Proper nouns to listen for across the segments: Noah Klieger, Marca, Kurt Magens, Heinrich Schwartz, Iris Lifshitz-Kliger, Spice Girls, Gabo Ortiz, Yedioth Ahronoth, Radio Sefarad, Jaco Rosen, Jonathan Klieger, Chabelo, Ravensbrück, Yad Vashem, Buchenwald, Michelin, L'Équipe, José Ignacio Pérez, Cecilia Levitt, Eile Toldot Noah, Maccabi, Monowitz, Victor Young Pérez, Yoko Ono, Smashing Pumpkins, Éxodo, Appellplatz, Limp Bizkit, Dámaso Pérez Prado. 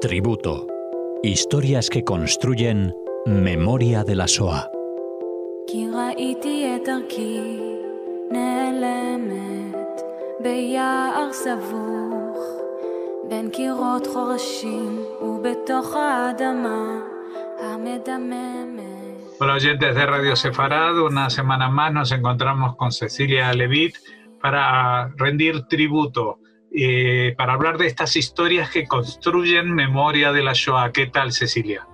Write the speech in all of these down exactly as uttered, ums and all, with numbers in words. Tributo. Historias que construyen memoria de la S O A. Hola oyentes de Radio Sefarad, una semana más nos encontramos con Cecilia Levitt para rendir tributo, eh, para hablar de estas historias que construyen memoria de la Shoah. ¿Qué tal, Cecilia?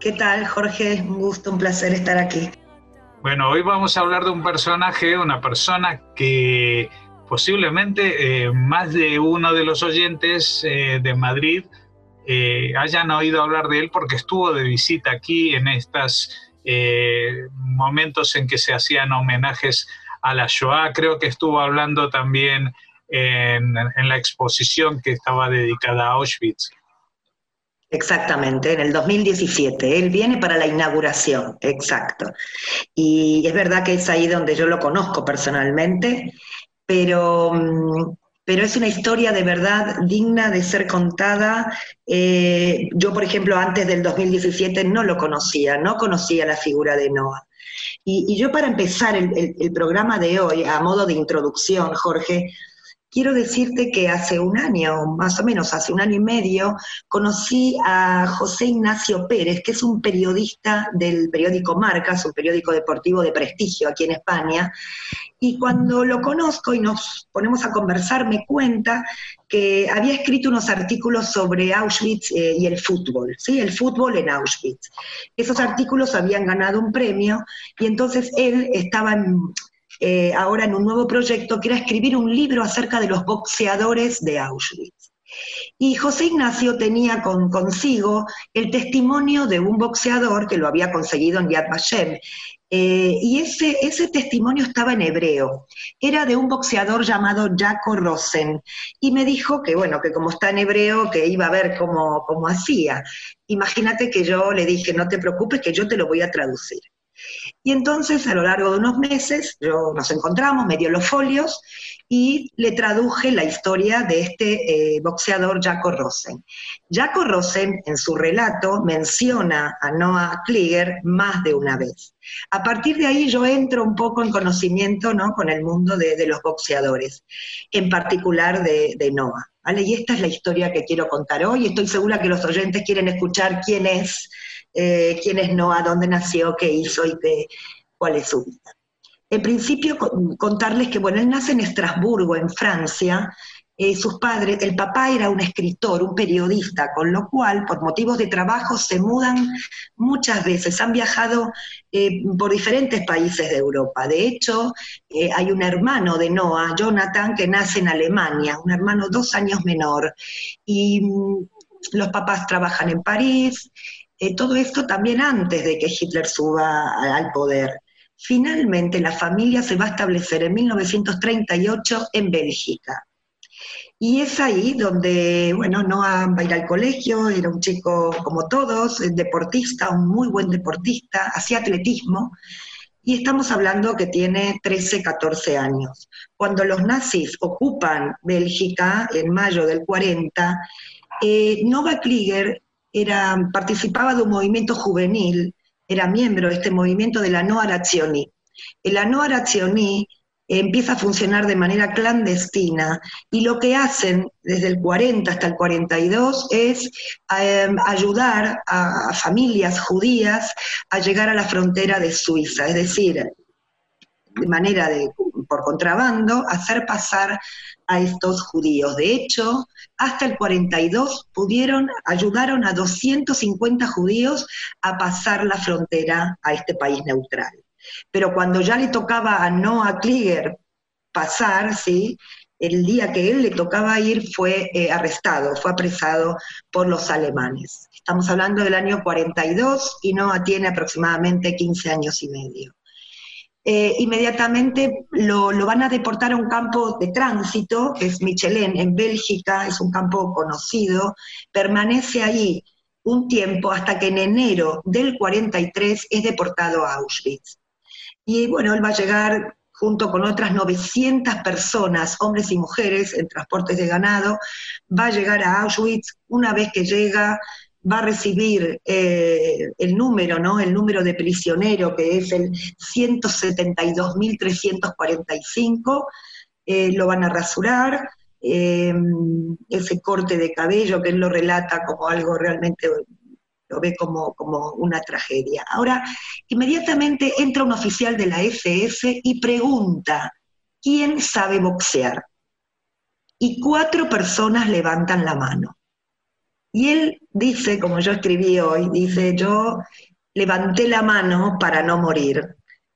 ¿Qué tal, Jorge? Un gusto, un placer estar aquí. Bueno, hoy vamos a hablar de un personaje, una persona que posiblemente eh, más de uno de los oyentes eh, de Madrid eh, hayan oído hablar de él porque estuvo de visita aquí en estos eh, momentos en que se hacían homenajes a la Shoah. Creo que estuvo hablando también en, en la exposición que estaba dedicada a Auschwitz. Exactamente, en el dos mil diecisiete. Él viene para la inauguración, exacto. Y es verdad que es ahí donde yo lo conozco personalmente, pero, pero es una historia de verdad digna de ser contada. Eh, yo, por ejemplo, antes del dos mil diecisiete no lo conocía, no conocía la figura de Noah. Y, y yo para empezar el, el, el programa de hoy, a modo de introducción, Jorge, quiero decirte que hace un año, más o menos hace un año y medio, conocí a José Ignacio Pérez, que es un periodista del periódico Marca, es un periódico deportivo de prestigio aquí en España, y cuando lo conozco y nos ponemos a conversar me cuenta que había escrito unos artículos sobre Auschwitz eh, y el fútbol, ¿sí? El fútbol en Auschwitz. Esos artículos habían ganado un premio y entonces él estaba en... Eh, ahora en un nuevo proyecto, que era escribir un libro acerca de los boxeadores de Auschwitz. Y José Ignacio tenía con, consigo el testimonio de un boxeador que lo había conseguido en Yad Vashem, eh, y ese, ese testimonio estaba en hebreo. Era de un boxeador llamado Jaco Rosen, y me dijo que, bueno, que como está en hebreo, que iba a ver cómo, cómo hacía. Imagínate que yo le dije, no te preocupes, que yo te lo voy a traducir. Y entonces a lo largo de unos meses yo, nos encontramos, me dio los folios y le traduje la historia de este eh, boxeador Jaco Rosen. Jaco Rosen en su relato menciona a Noah Klieger más de una vez. A partir de ahí yo entro un poco en conocimiento, ¿no?, con el mundo de, de los boxeadores, en particular de, de Noah, ¿vale? Y esta es la historia que quiero contar hoy. Estoy segura que los oyentes quieren escuchar quién es, Eh, quién es Noah, dónde nació, qué hizo y qué, cuál es su vida. En principio, con, contarles que, bueno, él nace en Estrasburgo, en Francia. Eh, sus padres, el papá era un escritor, un periodista, con lo cual, por motivos de trabajo, se mudan muchas veces. Han viajado eh, por diferentes países de Europa. De hecho, eh, hay un hermano de Noah, Jonathan, que nace en Alemania, un hermano dos años menor. Y mmm, los papás trabajan en París. Eh, todo esto también antes de que Hitler suba al poder. Finalmente la familia se va a establecer en mil novecientos treinta y ocho en Bélgica. Y es ahí donde, bueno, Noah va a ir al colegio, era un chico como todos, deportista, un muy buen deportista, hacía atletismo, y estamos hablando que tiene trece, catorce años. Cuando los nazis ocupan Bélgica en mayo del cuarenta, eh, Noah Klieger Era, participaba de un movimiento juvenil, era miembro de este movimiento de la Noah Razioni. La Noah Razioni empieza a funcionar de manera clandestina y lo que hacen desde el cuarenta hasta el cuarenta y dos es eh, ayudar a, a familias judías a llegar a la frontera de Suiza, es decir, de manera de, por contrabando, hacer pasar a estos judíos. De hecho, hasta el cuarenta y dos pudieron, ayudaron a doscientos cincuenta judíos a pasar la frontera a este país neutral. Pero cuando ya le tocaba a Noah Klieger pasar, ¿sí?, el día que él le tocaba ir fue eh, arrestado, fue apresado por los alemanes. Estamos hablando del año cuarenta y dos y Noah tiene aproximadamente quince años y medio. Eh, inmediatamente lo, lo van a deportar a un campo de tránsito, que es Michelin, en Bélgica, es un campo conocido, permanece ahí un tiempo hasta que en enero del cuarenta y tres es deportado a Auschwitz. Y bueno, él va a llegar junto con otras novecientas personas, hombres y mujeres, en transportes de ganado, va a llegar a Auschwitz. Una vez que llega, va a recibir eh, el número, ¿no? El número de prisionero, que es el ciento setenta y dos mil trescientos cuarenta y cinco, eh, lo van a rasurar, eh, ese corte de cabello que él lo relata como algo realmente, lo ve como, como una tragedia. Ahora, inmediatamente entra un oficial de la ese ese y pregunta, ¿quién sabe boxear? Y cuatro personas levantan la mano. Y él dice, como yo escribí hoy, dice, yo levanté la mano para no morir,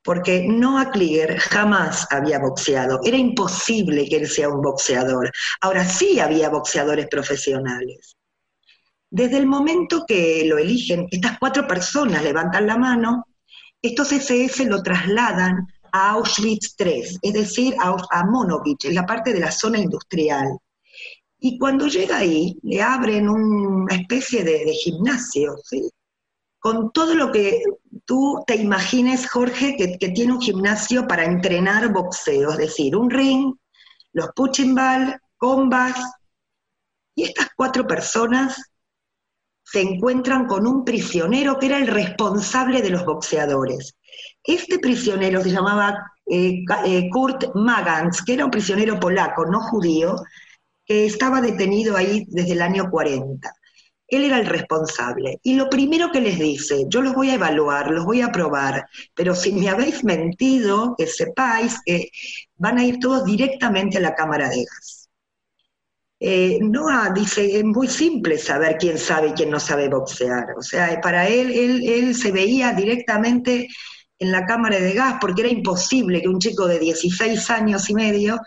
porque Noah Klieger jamás había boxeado, era imposible que él sea un boxeador. Ahora sí había boxeadores profesionales. Desde el momento que lo eligen, estas cuatro personas levantan la mano, estos ese ese lo trasladan a Auschwitz tres, es decir, a, a Monowitz, en la parte de la zona industrial. Y cuando llega ahí, le abren una especie de, de gimnasio, ¿sí? Con todo lo que tú te imagines, Jorge, que, que tiene un gimnasio para entrenar boxeo, es decir, un ring, los punching ball, combas, y estas cuatro personas se encuentran con un prisionero que era el responsable de los boxeadores. Este prisionero se llamaba eh, eh, Kurt Magens, que era un prisionero polaco, no judío, que estaba detenido ahí desde el año cuarenta. Él era el responsable. Y lo primero que les dice, yo los voy a evaluar, los voy a probar, pero si me habéis mentido, que sepáis que van a ir todos directamente a la cámara de gas. Eh, Noah dice, es muy simple saber quién sabe y quién no sabe boxear. O sea, para él, él, él se veía directamente en la cámara de gas, porque era imposible que un chico de dieciséis años y medio...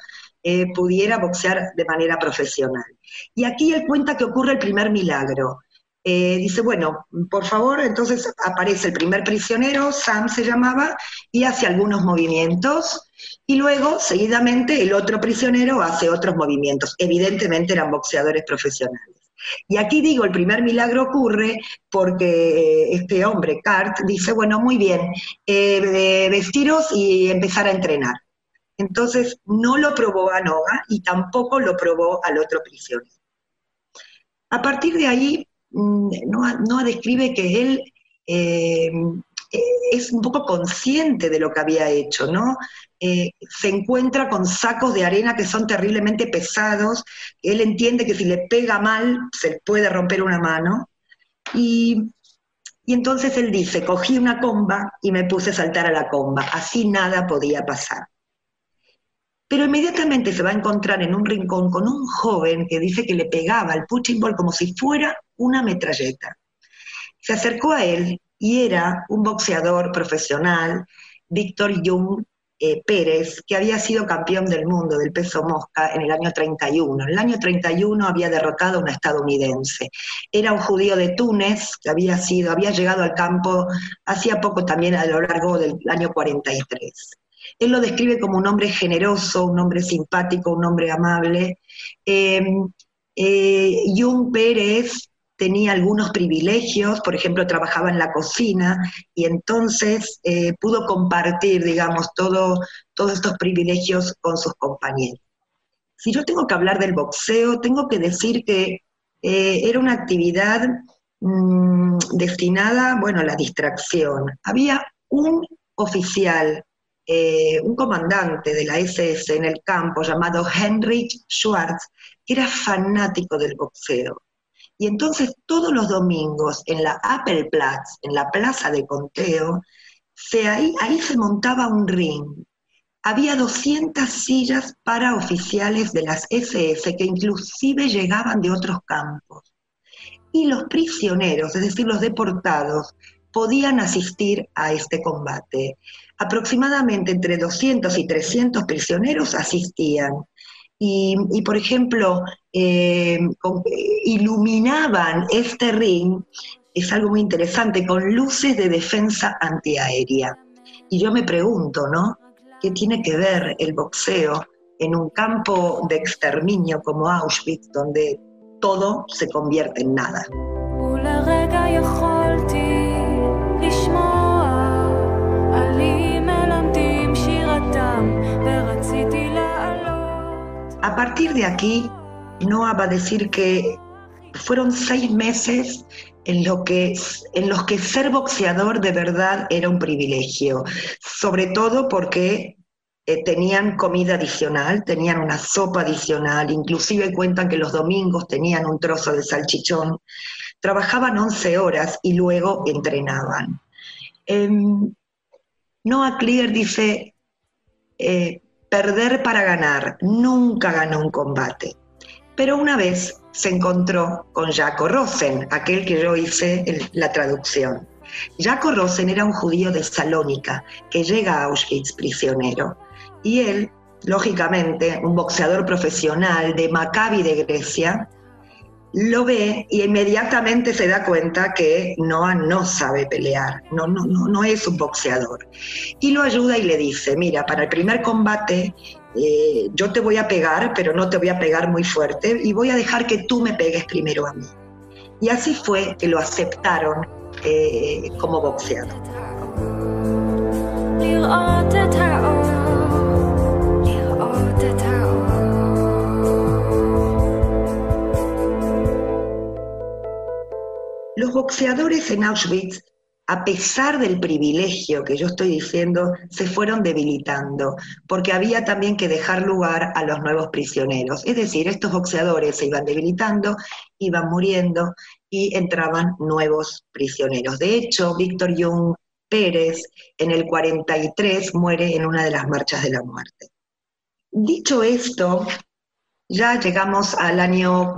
Eh, pudiera boxear de manera profesional. Y aquí él cuenta que ocurre el primer milagro. Eh, dice, bueno, por favor, entonces aparece el primer prisionero, Sam se llamaba, y hace algunos movimientos, y luego, seguidamente, el otro prisionero hace otros movimientos. Evidentemente eran boxeadores profesionales. Y aquí digo, el primer milagro ocurre porque este hombre, Kurt, dice, bueno, muy bien, eh, vestiros y empezar a entrenar. Entonces no lo probó a Noah y tampoco lo probó al otro prisionero. A partir de ahí, Noah, Noah describe que él eh, es un poco consciente de lo que había hecho, ¿no? Eh, se encuentra con sacos de arena que son terriblemente pesados, él entiende que si le pega mal se puede romper una mano, y... Y entonces él dice, cogí una comba y me puse a saltar a la comba, así nada podía pasar. Pero inmediatamente se va a encontrar en un rincón con un joven que dice que le pegaba al punching ball como si fuera una metralleta. Se acercó a él y era un boxeador profesional, Victor Young eh, Pérez, que había sido campeón del mundo del peso mosca en el año treinta y uno. En el año treinta y uno había derrotado a un estadounidense. Era un judío de Túnez que había, sido, había llegado al campo hacía poco también a lo largo del año cuarenta y tres. Él lo describe como un hombre generoso, un hombre simpático, un hombre amable. Eh, eh, Jung Pérez tenía algunos privilegios, por ejemplo, trabajaba en la cocina, y entonces eh, pudo compartir, digamos, todo, todos estos privilegios con sus compañeros. Si yo tengo que hablar del boxeo, tengo que decir que eh, era una actividad mmm, destinada, bueno, a la distracción. Había un oficial, Eh, un comandante de la ese ese en el campo llamado Heinrich Schwartz, que era fanático del boxeo. Y entonces todos los domingos en la Appellplatz, en la plaza de conteo, se, ahí, ahí se montaba un ring. Había doscientas sillas para oficiales de las ese ese que inclusive llegaban de otros campos. Y los prisioneros, es decir, los deportados, podían asistir a este combate. Aproximadamente entre doscientos y trescientos prisioneros asistían, y, y por ejemplo, eh, iluminaban este ring, es algo muy interesante, con luces de defensa antiaérea. Y yo me pregunto, ¿no? ¿Qué tiene que ver el boxeo en un campo de exterminio como Auschwitz, donde todo se convierte en nada? Um A partir de aquí, Noah va a decir que fueron seis meses en, lo que, en los que ser boxeador de verdad era un privilegio, sobre todo porque eh, tenían comida adicional, tenían una sopa adicional, inclusive cuentan que los domingos tenían un trozo de salchichón, trabajaban once horas y luego entrenaban. Eh, Noah Klieger dice, eh, perder para ganar, nunca ganó un combate. Pero una vez se encontró con Jaco Rosen, aquel que yo hice el, la traducción. Jaco Rosen era un judío de Salónica que llega a Auschwitz prisionero. Y él, lógicamente, un boxeador profesional de Maccabi de Grecia, lo ve y inmediatamente se da cuenta que Noah no sabe pelear, no, no, no, no es un boxeador. Y lo ayuda y le dice, mira, para el primer combate eh, yo te voy a pegar, pero no te voy a pegar muy fuerte y voy a dejar que tú me pegues primero a mí. Y así fue que lo aceptaron eh, como boxeador. Los boxeadores en Auschwitz, a pesar del privilegio que yo estoy diciendo, se fueron debilitando, porque había también que dejar lugar a los nuevos prisioneros. Es decir, estos boxeadores se iban debilitando, iban muriendo y entraban nuevos prisioneros. De hecho, Victor Young Pérez en el cuarenta y tres muere en una de las marchas de la muerte. Dicho esto, ya llegamos al año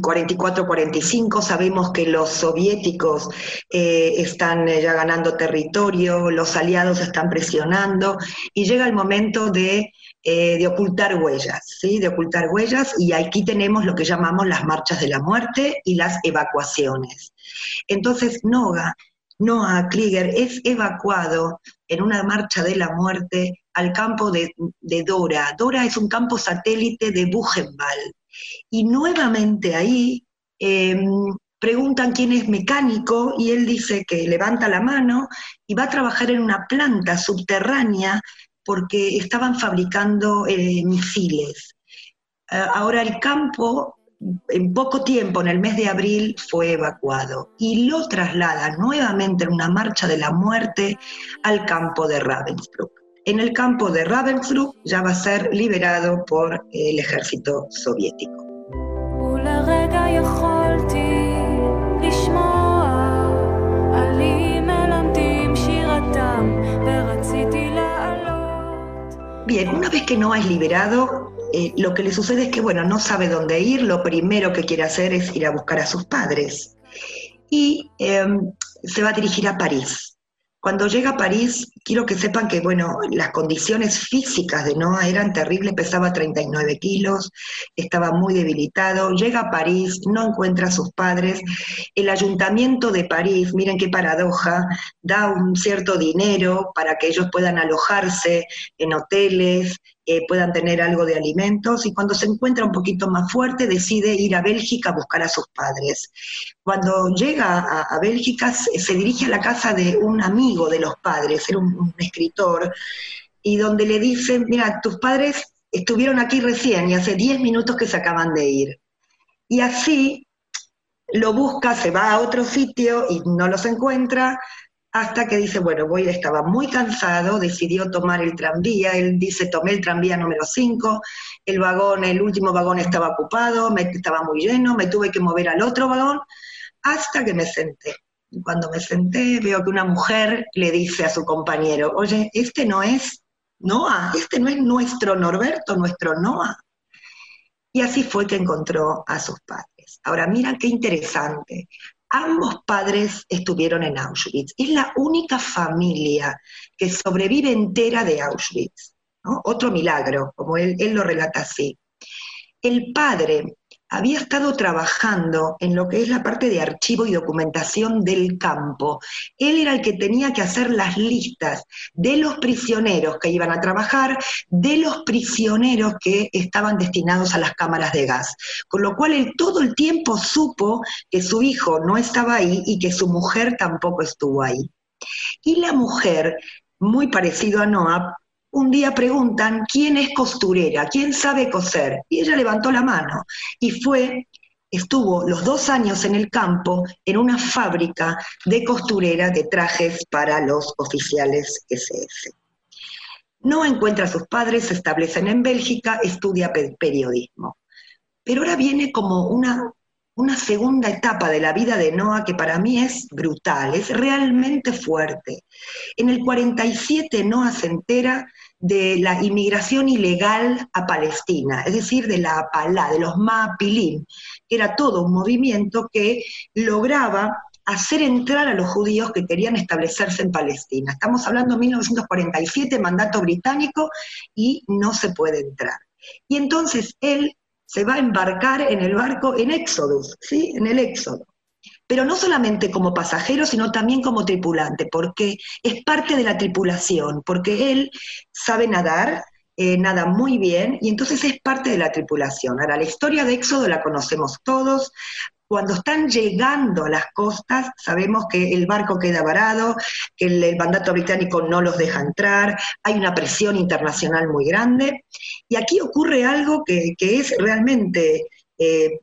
cuarenta y cuatro cuarenta y cinco, sabemos que los soviéticos eh, están ya ganando territorio, los aliados están presionando, y llega el momento de, eh, de ocultar huellas, ¿sí? De ocultar huellas, y aquí tenemos lo que llamamos las marchas de la muerte y las evacuaciones. Entonces Noah, Noah Klieger es evacuado en una marcha de la muerte al campo de, de Dora. Dora es un campo satélite de Buchenwald. Y nuevamente ahí eh, preguntan quién es mecánico y él dice que levanta la mano y va a trabajar en una planta subterránea porque estaban fabricando eh, misiles. Uh, ahora el campo, en poco tiempo, en el mes de abril, fue evacuado y lo traslada nuevamente en una marcha de la muerte al campo de Ravensbrück. En el campo de Ravensbrück ya va a ser liberado por el ejército soviético. Bien, una vez que Noah es liberado, Eh, lo que le sucede es que, bueno, no sabe dónde ir, lo primero que quiere hacer es ir a buscar a sus padres. Y eh, se va a dirigir a París. Cuando llega a París, quiero que sepan que, bueno, las condiciones físicas de Noah eran terribles, pesaba treinta y nueve kilos, estaba muy debilitado, llega a París, no encuentra a sus padres, el ayuntamiento de París, miren qué paradoja, da un cierto dinero para que ellos puedan alojarse en hoteles, Eh, puedan tener algo de alimentos, y cuando se encuentra un poquito más fuerte decide ir a Bélgica a buscar a sus padres. Cuando llega a, a Bélgica se, se dirige a la casa de un amigo de los padres, era un, un escritor, y donde le dicen, mira, tus padres estuvieron aquí recién y hace diez minutos que se acaban de ir. Y así lo busca, se va a otro sitio y no los encuentra, hasta que dice, bueno, voy, estaba muy cansado, decidió tomar el tranvía, él dice, tomé el tranvía número cinco, el vagón, el último vagón estaba ocupado, me, estaba muy lleno, me tuve que mover al otro vagón, hasta que me senté. Y cuando me senté, veo que una mujer le dice a su compañero, oye, este no es Noah, este no es nuestro Norberto, nuestro Noah. Y así fue que encontró a sus padres. Ahora, mira qué interesante. Ambos padres estuvieron en Auschwitz. Es la única familia que sobrevive entera de Auschwitz, ¿no? Otro milagro, como él, él lo relata así. El padre había estado trabajando en lo que es la parte de archivo y documentación del campo. Él era el que tenía que hacer las listas de los prisioneros que iban a trabajar, de los prisioneros que estaban destinados a las cámaras de gas. Con lo cual él todo el tiempo supo que su hijo no estaba ahí y que su mujer tampoco estuvo ahí. Y la mujer, muy parecido a Noah, un día preguntan, ¿quién es costurera? ¿Quién sabe coser? Y ella levantó la mano y fue... Estuvo los dos años en el campo, en una fábrica de costurera de trajes para los oficiales ese ese. No encuentra a sus padres, se establecen en Bélgica, estudia periodismo. Pero ahora viene como una, una segunda etapa de la vida de Noah que para mí es brutal, es realmente fuerte. En el cuarenta y siete Noah se entera de la inmigración ilegal a Palestina, es decir, de la Apalá, de los Maapilim, que era todo un movimiento que lograba hacer entrar a los judíos que querían establecerse en Palestina. Estamos hablando de mil novecientos cuarenta y siete, mandato británico, y no se puede entrar. Y entonces él se va a embarcar en el barco en Éxodo, ¿sí? En el Éxodo. Pero no solamente como pasajero, sino también como tripulante, porque es parte de la tripulación, porque él sabe nadar, eh, nada muy bien, y entonces es parte de la tripulación. Ahora, la historia de Éxodo la conocemos todos. Cuando están llegando a las costas, sabemos que el barco queda varado, que el, el mandato británico no los deja entrar, hay una presión internacional muy grande, y aquí ocurre algo que, que es realmente... Eh,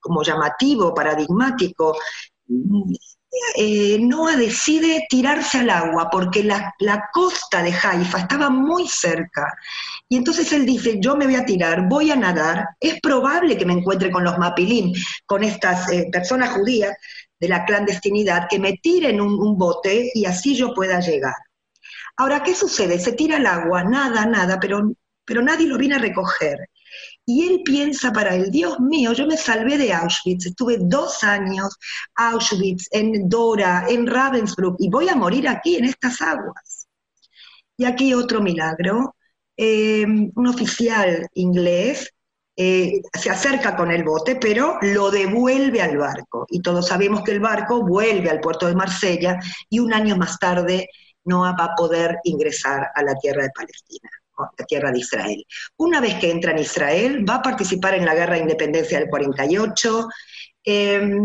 como llamativo, paradigmático. eh, Noah decide tirarse al agua porque la, la costa de Haifa estaba muy cerca. Y entonces él dice, yo me voy a tirar, voy a nadar, es probable que me encuentre con los Mapilim, con estas eh, personas judías de la clandestinidad, que me tiren un, un bote y así yo pueda llegar. Ahora, ¿qué sucede? Se tira al agua, nada, nada, pero, pero nadie lo viene a recoger. Y él piensa para él, Dios mío, yo me salvé de Auschwitz, estuve dos años en Auschwitz, en Dora, en Ravensbrück, y voy a morir aquí en estas aguas. Y aquí otro milagro, eh, un oficial inglés eh, se acerca con el bote, pero lo devuelve al barco, y todos sabemos que el barco vuelve al puerto de Marsella, y un año más tarde Noah va a poder ingresar a la tierra de Palestina. La tierra de Israel. Una vez que entra en Israel, va a participar en la guerra de independencia del cuarenta y ocho, eh,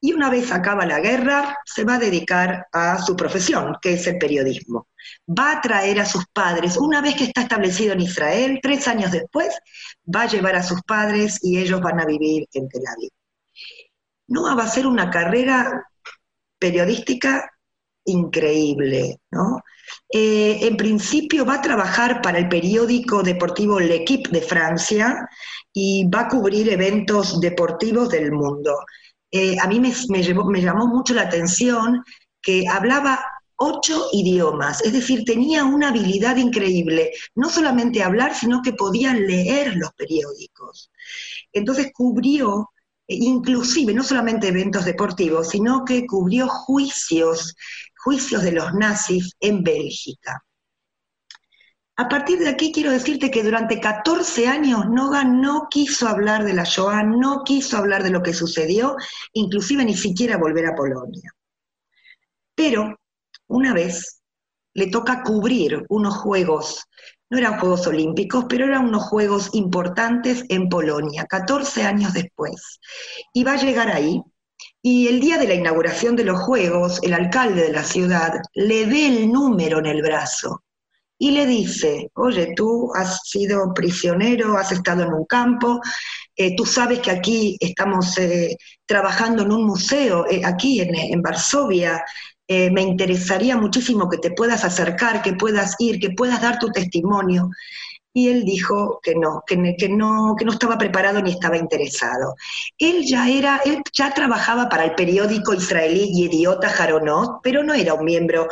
y una vez acaba la guerra, se va a dedicar a su profesión, que es el periodismo. Va a traer a sus padres, una vez que está establecido en Israel, tres años después, va a llevar a sus padres y ellos van a vivir en Tel Aviv. Noah va a hacer una carrera periodística increíble, ¿no? Eh, en principio va a trabajar para el periódico deportivo L'Équipe de Francia y va a cubrir eventos deportivos del mundo. Eh, a mí me, me, llevó, me llamó mucho la atención que hablaba ocho idiomas, es decir, tenía una habilidad increíble, no solamente hablar, sino que podía leer los periódicos. Entonces cubrió... inclusive no solamente eventos deportivos, sino que cubrió juicios, juicios de los nazis en Bélgica. A partir de aquí quiero decirte que durante catorce años Noah no quiso hablar de la Shoah, no quiso hablar de lo que sucedió, inclusive ni siquiera volver a Polonia. Pero una vez le toca cubrir unos juegos. No eran Juegos Olímpicos, pero eran unos Juegos importantes en Polonia, catorce años después. Y va a llegar ahí, y el día de la inauguración de los Juegos, el alcalde de la ciudad le ve el número en el brazo, y le dice, oye, tú has sido prisionero, has estado en un campo, eh, tú sabes que aquí estamos eh, trabajando en un museo, eh, aquí en, en Varsovia, Eh, me interesaría muchísimo que te puedas acercar, que puedas ir, que puedas dar tu testimonio. Y él dijo que no, que, que, no, que no estaba preparado ni estaba interesado. Él ya, era, él ya trabajaba para el periódico israelí Yedioth Ahronoth, pero no era un miembro,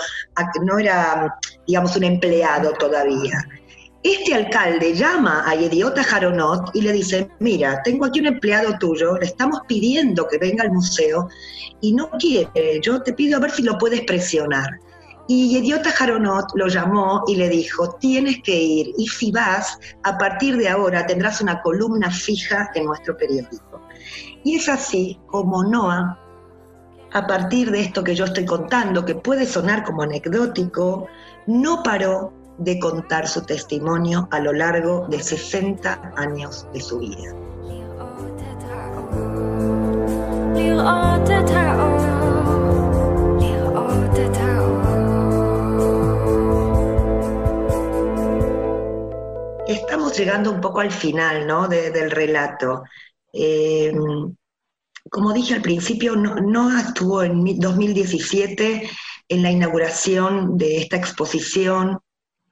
no era, digamos, un empleado todavía. Este alcalde llama a Yedioth Ahronoth y le dice, mira, tengo aquí un empleado tuyo, le estamos pidiendo que venga al museo y no quiere, yo te pido a ver si lo puedes presionar. Y Yedioth Ahronoth lo llamó y le dijo, tienes que ir, y si vas, a partir de ahora tendrás una columna fija en nuestro periódico. Y es así como Noah, a partir de esto que yo estoy contando, que puede sonar como anecdótico, no paró de contar su testimonio a lo largo de sesenta años de su vida. estamos llegando un poco al final, ¿no?, de, del relato. Eh, como dije al principio, no, no actuó en dos mil diecisiete en la inauguración de esta exposición.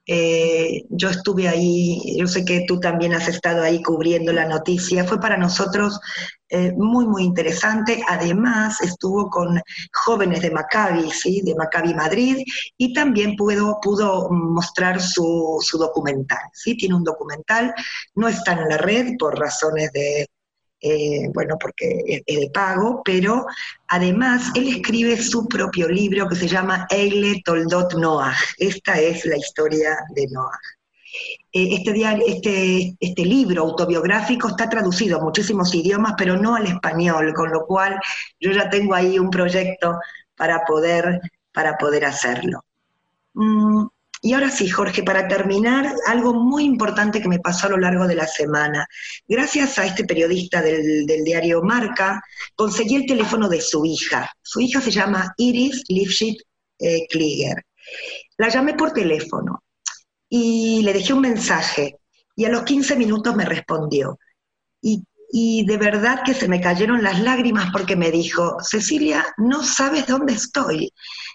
Eh, yo estuve ahí, yo sé que tú también has estado ahí cubriendo la noticia. Fue para nosotros eh, muy, muy interesante. Además, estuvo con jóvenes de Maccabi, ¿sí?, de Maccabi Madrid, y también pudo, pudo mostrar su, su documental, ¿sí? Tiene un documental, no está en la red por razones de... Eh, bueno, porque es de pago, pero además él escribe su propio libro que se llama Eile Toldot Noah. Esta es la historia de Noah. Eh, este, diario, este, este libro autobiográfico está traducido a muchísimos idiomas, pero no al español, con lo cual yo ya tengo ahí un proyecto para poder, para poder hacerlo. Mm. Y ahora sí, Jorge, para terminar, algo muy importante que me pasó a lo largo de la semana. Gracias a este periodista del, del diario Marca, conseguí el teléfono de su hija. Su hija se llama Iris Lifshitz-Kliger. La llamé por teléfono y le dejé un mensaje, y a los quince minutos me respondió. Y, y de verdad que se me cayeron las lágrimas porque me dijo: Cecilia, no sabes dónde estoy.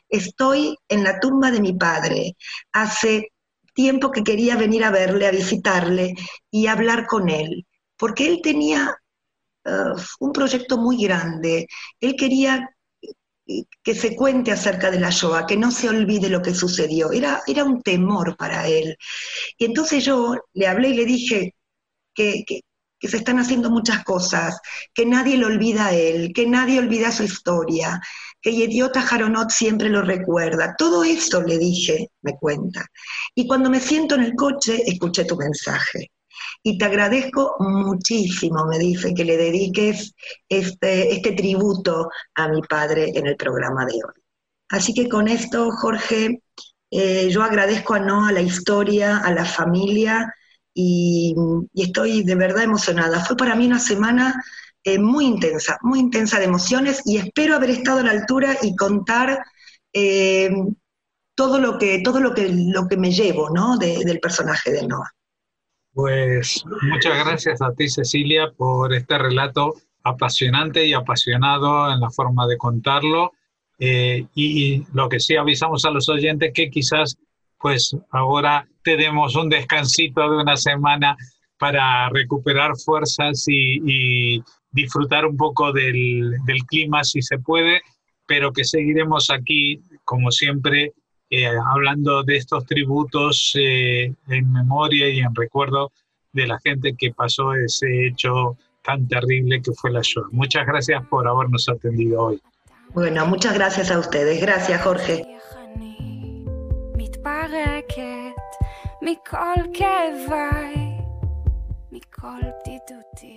Estoy en la tumba de mi padre. Hace tiempo que quería venir a verle, a visitarle y hablar con él, porque él tenía uh, un proyecto muy grande. Él quería que se cuente acerca de la Shoah, que no se olvide lo que sucedió. Era, era un temor para él. Y entonces yo le hablé y le dije que... que que se están haciendo muchas cosas, que nadie lo olvida a él, que nadie olvida su historia, que Yedioth Ahronoth siempre lo recuerda. Todo eso, le dije, me cuenta. Y cuando me siento en el coche, escuché tu mensaje. Y te agradezco muchísimo, me dice, que le dediques este, este tributo a mi padre en el programa de hoy. Así que con esto, Jorge, eh, yo agradezco a Noah, a la historia, a la familia, Y, y estoy de verdad emocionada. Fue para mí una semana eh, muy intensa, muy intensa de emociones, y espero haber estado a la altura y contar eh, todo lo que todo lo que, lo que me llevo, ¿no?, de, del personaje de Noah. Pues muchas gracias a ti, Cecilia, por este relato apasionante y apasionado en la forma de contarlo. Eh, y, y lo que sí avisamos a los oyentes que quizás pues ahora tenemos un descansito de una semana para recuperar fuerzas y, y disfrutar un poco del, del clima si se puede, pero que seguiremos aquí, como siempre, eh, hablando de estos tributos eh, en memoria y en recuerdo de la gente que pasó ese hecho tan terrible que fue la Shoah. Muchas gracias por habernos atendido hoy. Bueno, muchas gracias a ustedes. Gracias, Jorge. מכל כאביי, מכל בדידותי.